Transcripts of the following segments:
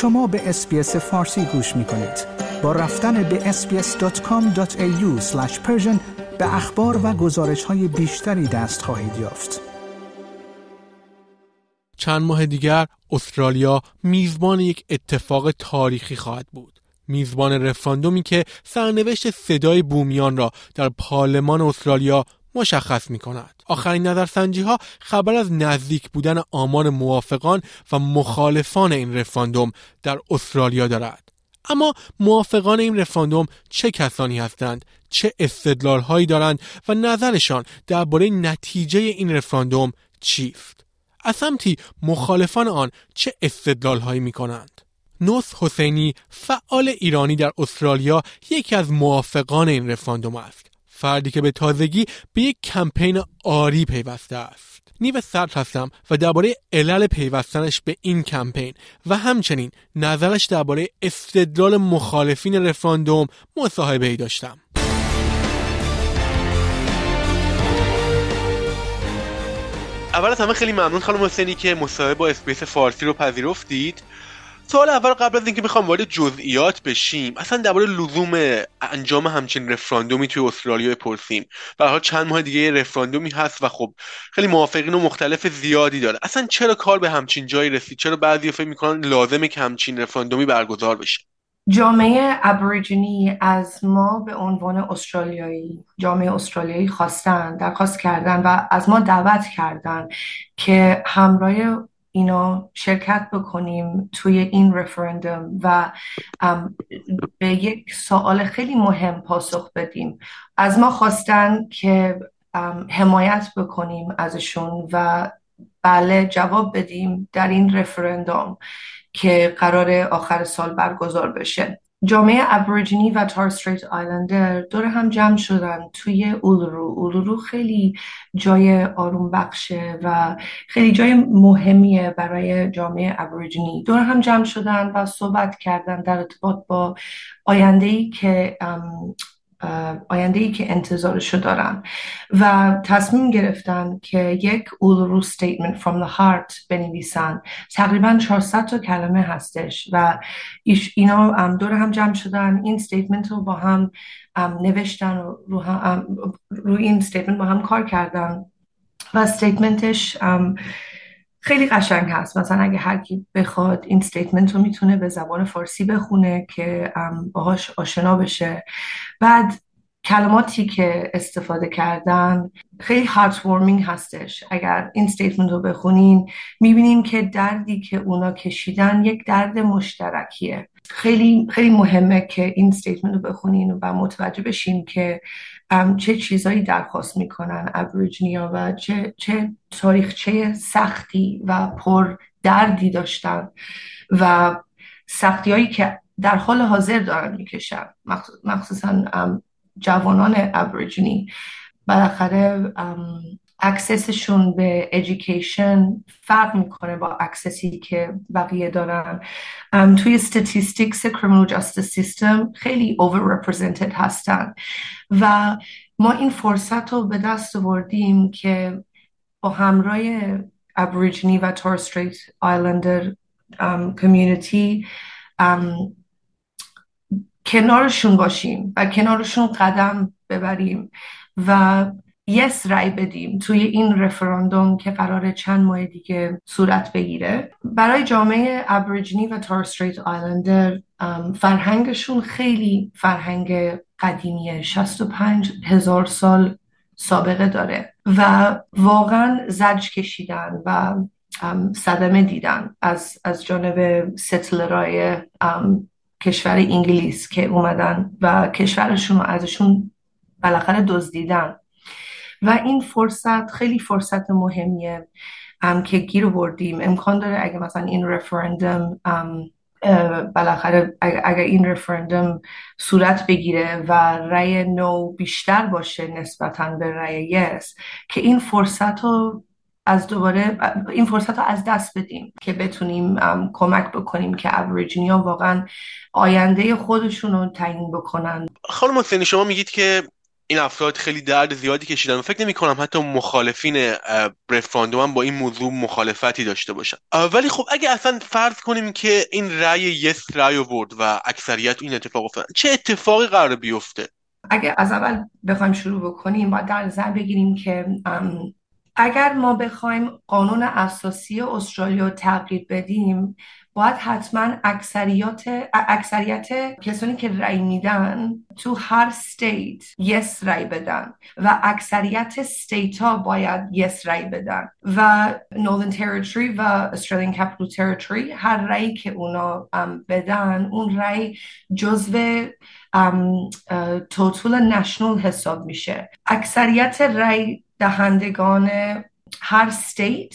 شما به اسبیاس فارسی گوش می کنید. با رفتن به sbs.com.au/persian به اخبار و گزارش‌های بیشتری دست خواهید یافت. چند ماه دیگر استرالیا میزبان یک اتفاق تاریخی خواهد بود. میزبان رفراندومی که سرنوشت صدای بومیان را در پارلمان استرالیا مشخص می کند. آخرین نظرسنجی ها خبر از نزدیک بودن آمار موافقان و مخالفان این رفراندوم در استرالیا دارد. اما موافقان این رفراندوم چه کسانی هستند؟ چه استدلال هایی دارند و نظرشان درباره نتیجه این رفراندوم چیست؟ از سمتی مخالفان آن چه استدلال هایی می کنند؟ نصرت حسینی، فعال ایرانی در استرالیا، یکی از موافقان این رفراندوم است. فردی که به تازگی به یک کمپین آری پیوسته است. نیو سرد هستم و درباره علل پیوستنش به این کمپین و همچنین نظرش درباره استدلال مخالفین رفراندوم مصاحبه‌ای داشتم. اول از همه خیلی ممنون خانم حسینی که مصاحبه با اسبیاس فارسی رو پذیرفتید. سوال اول قبل از اینکه بخوام وارد جزئیات بشیم، اصلا درباره لزوم انجام همچین رفراندومی توی استرالیا بپرسیم. به هر حال چند ماه دیگه یه رفراندومی هست و خب خیلی موافقین و مختلف زیادی داره. اصلا چرا کار به همچین جایی رسید؟ چرا بعضی فکر میکنن لازمه که همچین رفراندومی برگزار بشه؟ جامعه ابوریجینی از ما به عنوان استرالیایی، جامعه استرالیایی خواستن، درخواست کردن و از ما دعوت کردن که همراه اینا شرکت بکنیم توی این رفراندوم و به یک سوال خیلی مهم پاسخ بدیم. از ما خواستن که حمایت بکنیم ازشون و بله جواب بدیم در این رفراندوم که قرار آخر سال برگزار بشه. جامعه ابوریجینی و تورس استریت آیلندر دور هم جمع شدن توی اولورو. اولورو خیلی جای آروم بخشه و خیلی جای مهمیه برای جامعه ابوریجینی. دور هم جمع شدن و صحبت کردن در ارتباط با آینده‌ای که انتظارشو دارن و تصمیم گرفتن که یک اولورو statement from the heart بنویسن. تقریبا 400 تا کلمه هستش و اینا دور هم جمع شدن، این statement رو با هم نوشتن و رو این statement با هم کار کردن و statementش خیلی قشنگ هست. مثلا اگه هر کی بخواد این استیتمنت رو میتونه به زبان فارسی بخونه که باهاش آشنا بشه. بعد کلماتی که استفاده کردن خیلی هارت وارمینگ هستش. اگر این استیتمنت رو بخونین میبینین که دردی که اونا کشیدن یک درد مشترکیه. خیلی خیلی مهمه که این استیتمنت رو بخونین و متوجه بشین که چه چیزایی درخواست میکنن ابوریجینیا و چه تاریخچه سختی و پر دردی داشتن و سختیایی که در حال حاضر دارن میکشن، مخصوصا جوانان ابوریجینی. بالاخره اکسسشون به ایژیکیشن فرق میکنه با اکسسی که بقیه دارن. توی ستاتیستیکس کریمینال جاستس سیستم خیلی اوور رپرزنتد هستن و ما این فرصت رو به دست آوردیم که با همراه ابوریجینی و تورس استریت آیلندر کمیونیتی کنارشون باشیم و کنارشون قدم ببریم و رای بدیم توی این رفراندوم که قراره چند ماه دیگه صورت بگیره. برای جامعه ابوریجینی و تورس استریت آیلندر فرهنگشون خیلی فرهنگ قدیمیه، 65,000 سال سابقه داره و واقعا زجر کشیدن و صدمه دیدن از جانب ستلرای کشور انگلیس که اومدن و کشورشون رو ازشون بالاخره دزدیدن و این فرصت خیلی فرصت مهمیه که گیر آوردیم. امکان داره اگه مثلا این رفراندوم بالاخره اگه این رفراندوم صورت بگیره و رای نو بیشتر باشه نسبتاً به رای یس که این فرصت رو از دست بدیم که بتونیم کمک بکنیم که ابوریجینیا واقعا آینده خودشون رو تعیین بکنن. خانم حسینی شما میگید که این افراد خیلی درد زیادی کشیدن و فکر نمی‌کنم حتی مخالفین رفراندوم هم با این موضوع مخالفتی داشته باشن. ولی خب اگه اصلا فرض کنیم که این رأی یس رأی آورد و اکثریت این اتفاق افتاد، چه اتفاقی قرار بیفته؟ اگه از اول بخوایم شروع بکنیم باید در نظر بگیریم که اگر ما بخوایم قانون اساسی استرالیا رو تغییر بدیم، باید حتما اکثریت کسانی که رای میدن تو هر استیت یس رای بدن و اکثریت استیت ها باید یس رای بدن و نوردن تریتوری و استرالیان کپیتال تریتوری هر رایی که اونا بدن اون رای جزو توتال نشنال حساب میشه. اکثریت رای دهندگان هر استیت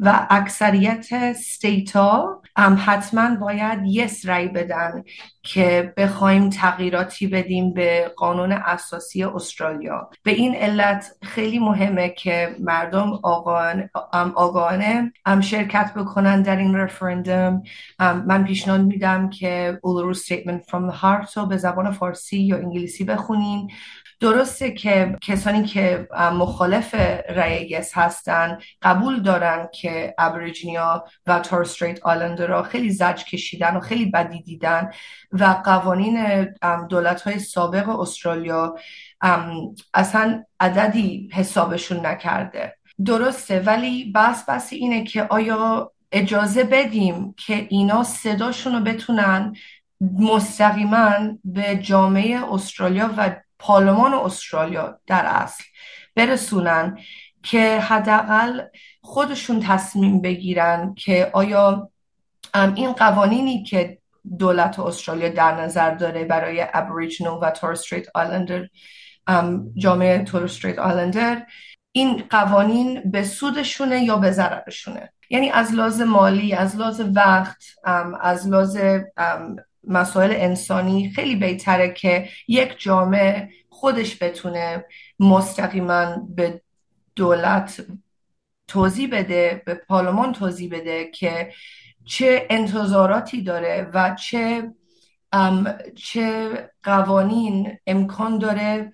و اکثریت استیت ها حتما باید یس رای بدن که بخوایم تغییراتی بدیم به قانون اساسی استرالیا. به این علت خیلی مهمه که مردم آگاهانه شرکت بکنن در این رفراندوم. من پیشنهاد میدم که اولورو استیتمنت فرام دی هارت رو به زبان فارسی یا انگلیسی بخونین. درسته که کسانی که مخالف رای یس هستن قبول دارن که ابوریجینیا و تورس استریت آیلندر را خیلی زجر کشیدن و خیلی بدی دیدن و قوانین دولت‌های سابق استرالیا اصلا عددی حسابشون نکرده. درسته، ولی بس اینه که آیا اجازه بدیم که اینا صداشون رو بتونن مستقیما به جامعه استرالیا و پارلمان استرالیا در اصل برسونن که حداقل خودشون تصمیم بگیرن که آیا این قوانینی که دولت استرالیا در نظر داره برای ابوریجینال و تورس استریت آیلندر، جامعه تورس استریت آیلندر، این قوانین به سودشونه یا به ضررشونه. یعنی از لحاظ مالی، از لحاظ وقت، از لحاظ مسائل انسانی خیلی بهتره که یک جامعه خودش بتونه مستقیما به دولت توضیح بده، به پارلمان توضیح بده که چه انتظاراتی داره و چه قوانین امکان داره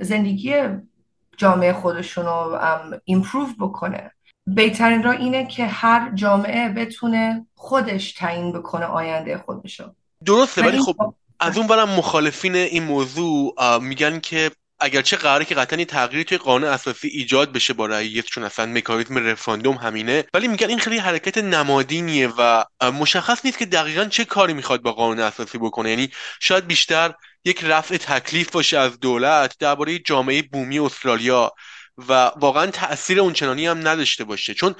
زندگی جامعه خودشون رو ایمپروف بکنه. بهترین راه اینه که هر جامعه بتونه خودش تعیین بکنه آینده خودشو. درسته، ولی خب از اون برم مخالفین این موضوع میگن که اگرچه قراره که قطعاً تغییری توی قانون اساسی ایجاد بشه با رأی یس، چون اصلا مکانیزم رفراندوم همینه، ولی میگن این خیلی حرکت نمادینیه و مشخص نیست که دقیقاً چه کاری میخواد با قانون اساسی بکنه. یعنی شاید بیشتر یک رفع تکلیف باشه از دولت درباره جامعه بومی استرالیا و واقعا تأثیر اونچنانی هم نداشته باشه، چون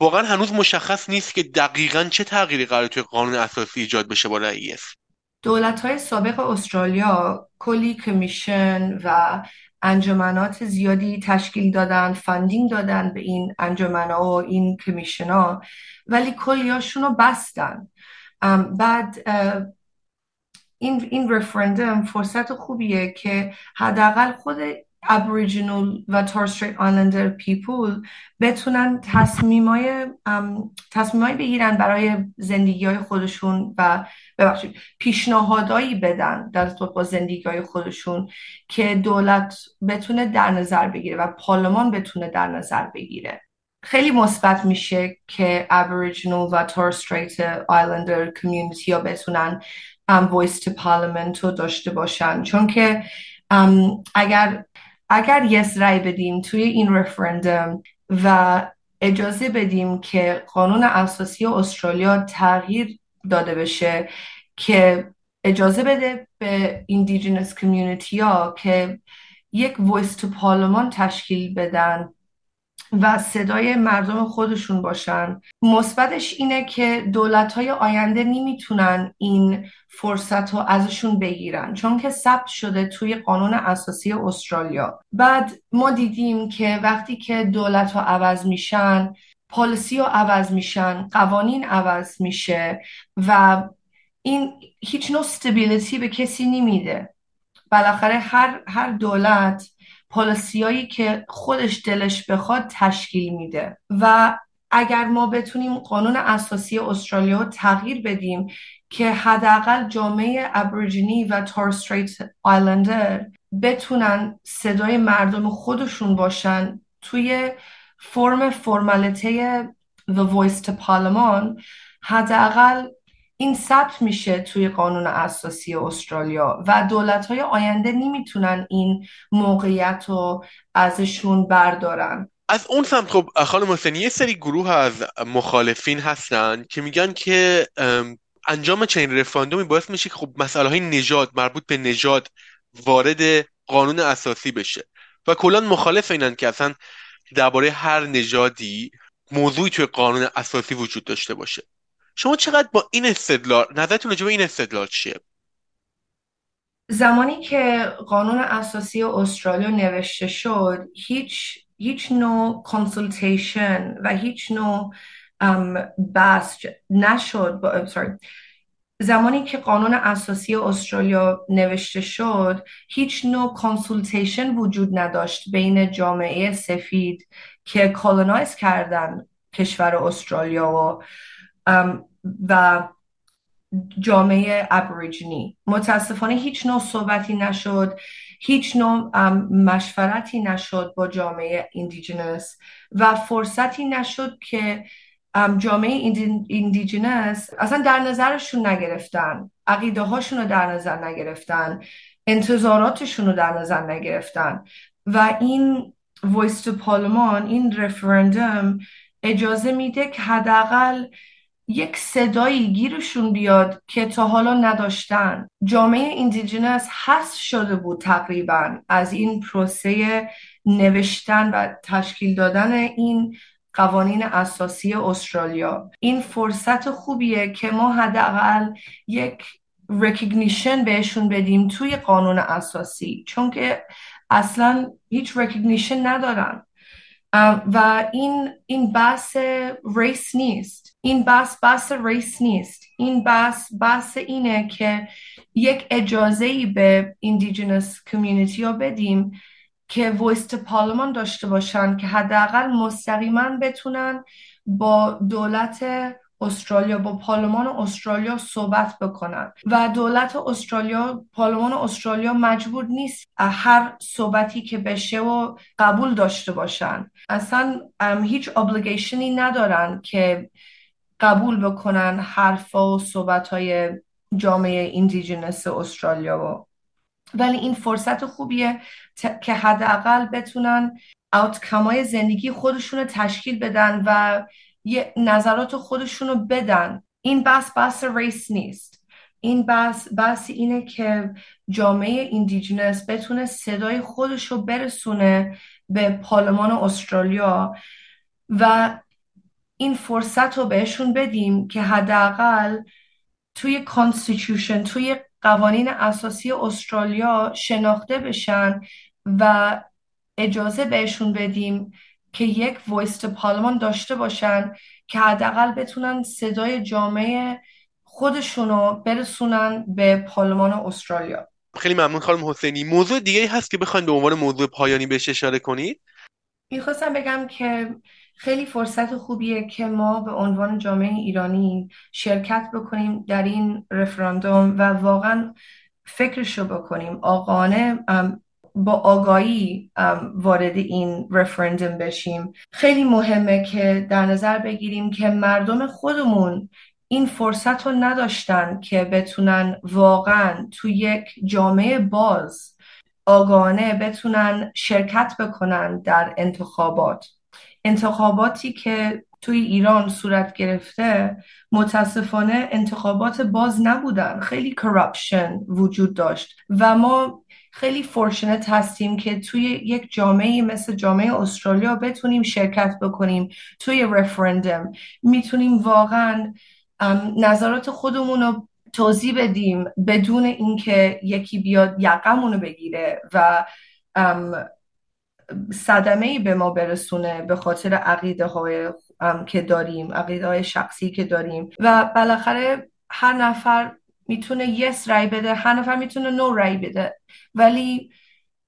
واقعا هنوز مشخص نیست که دقیقاً چه تغییری قراره توی قانون اساسی ایجاد بشه با رأی یس. دولت‌های سابق استرالیا کلی کمیشن و انجمنات زیادی تشکیل دادن، فاندینگ دادن به این انجمن‌ها و این کمیشن‌ها، ولی کلیاشون رو بستن. بعد این رفراندوم فرصت خوبیه که حداقل خود ابوریجینال و تورس استریت آیلندر پیپل بتونن تصمیمای بگیرن برای زندگی‌های خودشون و ببخشید پیشنهادایی بدن در ارتباط با زندگی‌های خودشون که دولت بتونه در نظر بگیره و پارلمان بتونه در نظر بگیره. خیلی مثبت میشه که ابوریجینال و تورس استریت آیلندر کامیونیتی ها بتونن وایس تو پارلمنت رو داشته باشن، چون که اگر یس رای بدیم توی این رفراندوم و اجازه بدیم که قانون اساسی استرالیا تغییر داده بشه که اجازه بده به ایندیجنس کامیونیتی ها که یک وایس تو پارلمان تشکیل بدن و صدای مردم خودشون باشن، مثبتش اینه که دولت‌های آینده نمیتونن این فرصت رو ازشون بگیرن، چون که ثبت شده توی قانون اساسی استرالیا. بعد ما دیدیم که وقتی که دولت‌ها عوض میشن، پالیسی ها عوض میشن، قوانین عوض میشه و این هیچ نوع استابیلیتی به کسی نمیده. بالاخره هر دولت پالیسیایی که خودش دلش بخواد تشکیل میده و اگر ما بتونیم قانون اساسی استرالیا رو تغییر بدیم که حداقل جامعه ابوریجینی و تورس استریت آیلندر بتونن صدای مردم خودشون باشن توی فرمالیته The Voice to Parliament. حداقل این ثبت میشه توی قانون اساسی استرالیا و دولت‌های آینده نمیتونن این موقعیت رو ازشون بردارن. از اون سمت خب خانم حسینی، یه سری گروه از مخالفین هستن که میگن که انجام چنین رفراندومی باعث میشه که خب مسائل نژاد مربوط به نژاد وارد قانون اساسی بشه و کلاً مخالف اینن که اصلا درباره هر نژادی موضوعی توی قانون اساسی وجود داشته باشه. شما چقدر با این استدلال، نظرتون راجع به این استدلال چیه؟ زمانی که قانون اساسی استرالیا نوشته شد، هیچ نوع کانسلتیشن و هیچ نوع بحث نشد. زمانی که قانون اساسی استرالیا نوشته شد، هیچ نوع کانسلتیشن وجود نداشت بین جامعه سفید که کالونایز کردن کشور استرالیا و جامعه ابوریجینی. متاسفانه هیچ نوع صحبتی نشد، هیچ نوع مشورتی نشد با جامعه ایندیجنس و فرصتی نشد که جامعه ایندیجنس اصلا در نظرشون نگرفتن، عقیده هاشون رو در نظر نگرفتن، انتظاراتشون رو در نظر نگرفتن و این Voice to Parliament، این رفراندوم اجازه میده که حداقل یک صدایی گیرشون بیاد که تا حالا نداشتن. جامعه ایندیجنس حذف شده بود تقریبا از این پروسه نوشتن و تشکیل دادن این قوانین اساسی استرالیا. این فرصت خوبیه که ما حداقل یک ریکگنیشن بهشون بدیم توی قانون اساسی، چون که اصلا هیچ ریکگنیشن ندارن و این بحث ریس نیست، این بحث ریس نیست، این بحث اینه که یک اجازه‌ای به ایندیجنس کامیونیتی ها بدیم که وایس تو پارلمان داشته باشن که حداقل مستقیما بتونن با دولت استرالیا، با پارلمان استرالیا صحبت بکنن و دولت استرالیا، پارلمان استرالیا مجبور نیست هر صحبتی که بشه و قبول داشته باشن. اصلا هیچ ابلیگیشنی ندارن که قبول بکنن حرفا و صحبت‌های جامعه ایندیجنس استرالیا، ولی این فرصت خوبیه که حداقل بتونن آوتکام‌های زندگی خودشون رو تشکیل بدن و یه نظرات خودشون رو بدن. این بحث ریس نیست، این بحث اینه که جامعه ایندیجنس بتونه صدای خودش رو برسونه به پارلمان استرالیا و این فرصت رو بهشون بدیم که حداقل توی کانستیتیوشن، توی قوانین اساسی استرالیا شناخته بشن و اجازه بهشون بدیم که یک وایس تو پارلمان داشته باشن که حداقل بتونن صدای جامعه خودشونو برسونن به پارلمان استرالیا. خیلی ممنون خانم حسینی. موضوع دیگه‌ای هست که بخواید به عنوان موضوع پایانی بهش اشاره کنید؟ می‌خواستم بگم که خیلی فرصت خوبیه که ما به عنوان جامعه ایرانی شرکت بکنیم در این رفراندوم و واقعا فکرشو بکنیم، آگاهانه با آگاهی وارد این رفراندوم بشیم. خیلی مهمه که در نظر بگیریم که مردم خودمون این فرصت رو نداشتن که بتونن واقعا تو یک جامعه باز آگاهانه بتونن شرکت بکنن در انتخاباتی که توی ایران صورت گرفته. متاسفانه انتخابات باز نبودن، خیلی کراپشن وجود داشت و ما خیلی فورچنت هستیم که توی یک جامعه مثل جامعه استرالیا بتونیم شرکت بکنیم توی رفراندوم. میتونیم واقعا نظرات خودمون رو توضیح بدیم بدون اینکه یکی بیاد یقمون رو بگیره و صدمه‌ای به ما برسونه به خاطر عقیده‌های که داریم، عقیده‌های شخصی که داریم. و بالاخره هر نفر میتونه yes رای بده، هر نفر میتونه no رای بده، ولی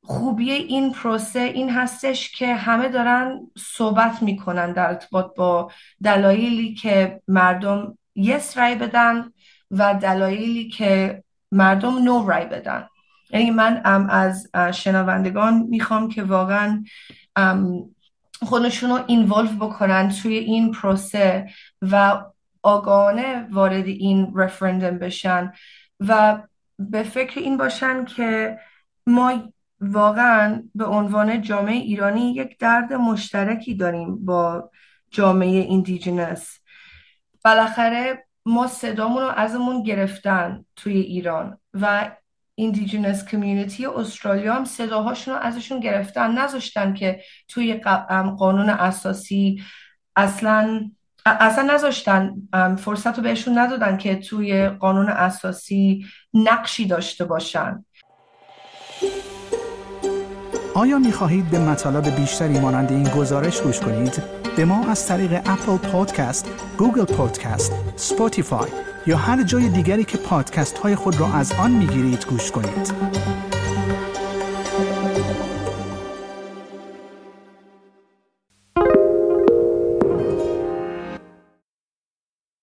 خوبی این پروسه این هستش که همه دارن صحبت میکنن در ارتباط با دلایلی که مردم yes رای بدن و دلایلی که مردم نو رای بدن. یعنی من از شنوندگان میخوام که واقعا خودشون رو اینوالو بکنن توی این پروسه و آگاهانه وارد این رفرندم بشن و به فکر این باشن که ما واقعا به عنوان جامعه ایرانی یک درد مشترکی داریم با جامعه ایندیجنس. بالاخره ما صدامون رو ازمون گرفتن توی ایران و ایندیجنس کمیونیتی استرالیا هم صداهاشون رو ازشون گرفتن، نذاشتن که توی قانون اساسی اصلا نذاشتن، فرصت رو بهشون ندادن که توی قانون اساسی نقشی داشته باشن. آیا می‌خواهید به مطالب بیشتری مانند این گزارش گوش کنید؟ به ما از طریق اپل پادکست، گوگل پادکست، اسپاتیفای یا هر جای دیگری که پادکست‌های خود را از آن می‌گیرید گوش کنید.